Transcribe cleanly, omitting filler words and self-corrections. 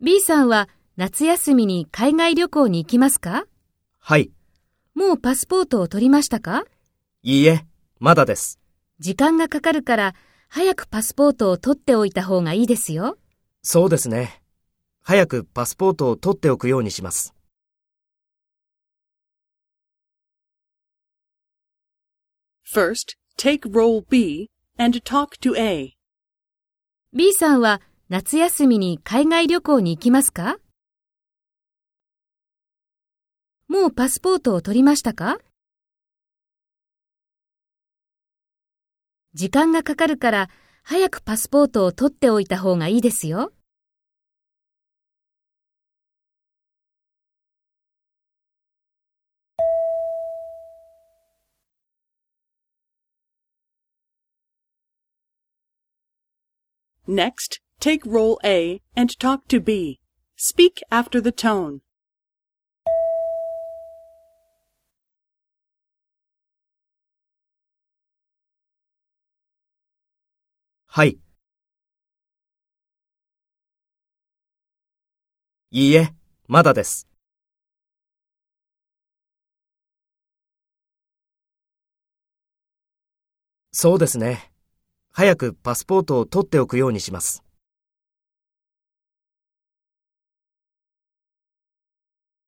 B さんは夏休みに海外旅行に行きますか？はい。もうパスポートを取りましたか？いいえ、まだです。時間がかかるから早くパスポートを取っておいた方がいいですよ。そうですね。早くパスポートを取っておくようにします。First, take role B and talk to A. B さんは夏休みに海外旅行に行きますか？もうパスポートを取りましたか？時間がかかるから早くパスポートを取っておいた方がいいですよ。Next, take role A and talk to B. Speak after the tone. Hi. いいえ、まだです。そうですね。早くパスポートを取っておくようにします。